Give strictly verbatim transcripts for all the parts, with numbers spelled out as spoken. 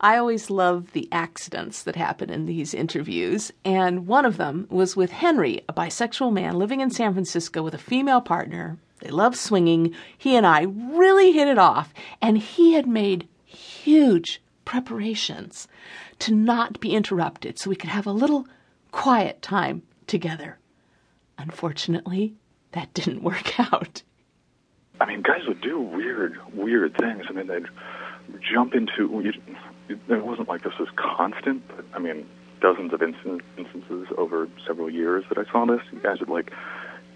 I always love the accidents that happen in these interviews, and one of them was with Henry, a bisexual man living in San Francisco with a female partner. They love swinging. He and I really hit it off, and he had made huge preparations to not be interrupted so we could have a little quiet time together. Unfortunately, that didn't work out. I mean, guys would do weird, weird things. I mean, they'd jump into... It wasn't like this was constant, but, I mean, dozens of inc- instances over several years that I saw this. You guys would, like,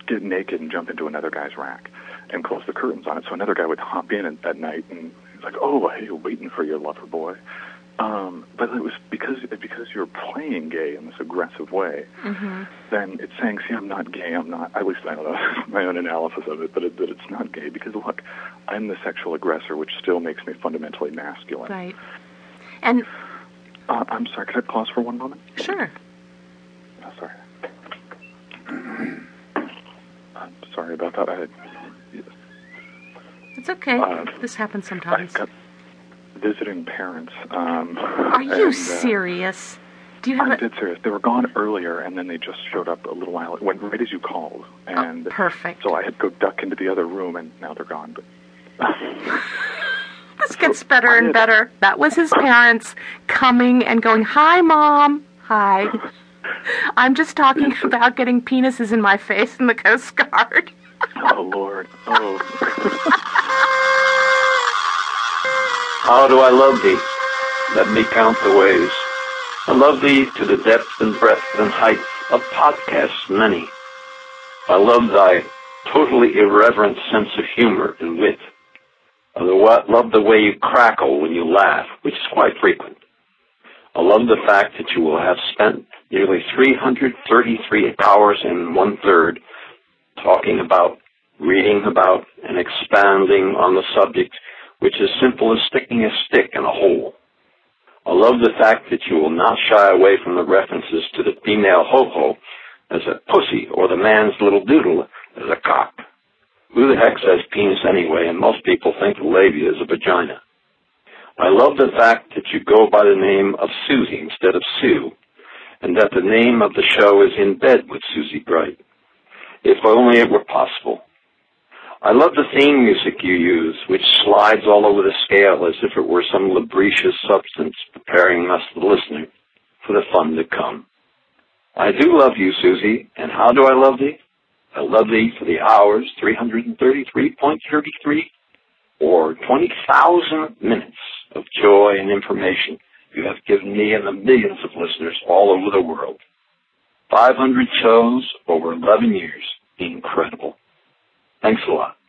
get naked and jump into another guy's rack and close the curtains on it. So another guy would hop in at, at night and he's like, oh, hey, you're waiting for your lover boy. Um, but it was because because you're playing gay in this aggressive way, mm-hmm. then it's saying, see, I'm not gay, I'm not, at least I don't know my own analysis of it, but it, that it's not gay because, look, I'm the sexual aggressor, which still makes me fundamentally masculine. Right. And uh, I'm sorry, could I pause for one moment? Sure. Oh, sorry. I'm sorry about that. I, yes. It's okay. Uh, this happens sometimes. Visiting parents. Um, Are you and, uh, serious? Do you have I'm a... dead serious. They were gone earlier, and then they just showed up a little while. It went right as you called. And oh, perfect. So I had to go duck into the other room, and now they're gone. But This so gets better I and had... better. That was his parents coming and going, hi, Mom. Hi. I'm just talking about getting penises in my face in the Coast Guard. Oh, Lord. Oh. How do I love thee? Let me count the ways. I love thee to the depth and breadth and height of podcasts many. I love thy totally irreverent sense of humor and wit. I love the way you crackle when you laugh, which is quite frequent. I love the fact that you will have spent nearly three hundred thirty-three hours and one-third talking about, reading about, and expounding on the subject which is simple as sticking a stick in a hole. I love the fact that you will not shy away from the references to the female ho-ho as a pussy or the man's little doodle as a cock. Who the heck says penis anyway, and most people think the labia is a vagina. I love the fact that you go by the name of Susie instead of Sue, and that the name of the show is In Bed with Susie Bright. If only it were possible. I love the theme music you use, which slides all over the scale as if it were some lubricious substance preparing us, the listener, for the fun to come. I do love you, Susie, and how do I love thee? I love thee for the hours, three hundred thirty-three point three three, or twenty thousand minutes of joy and information you have given me and the millions of listeners all over the world. five hundred shows over eleven years. Incredible. Thanks a lot.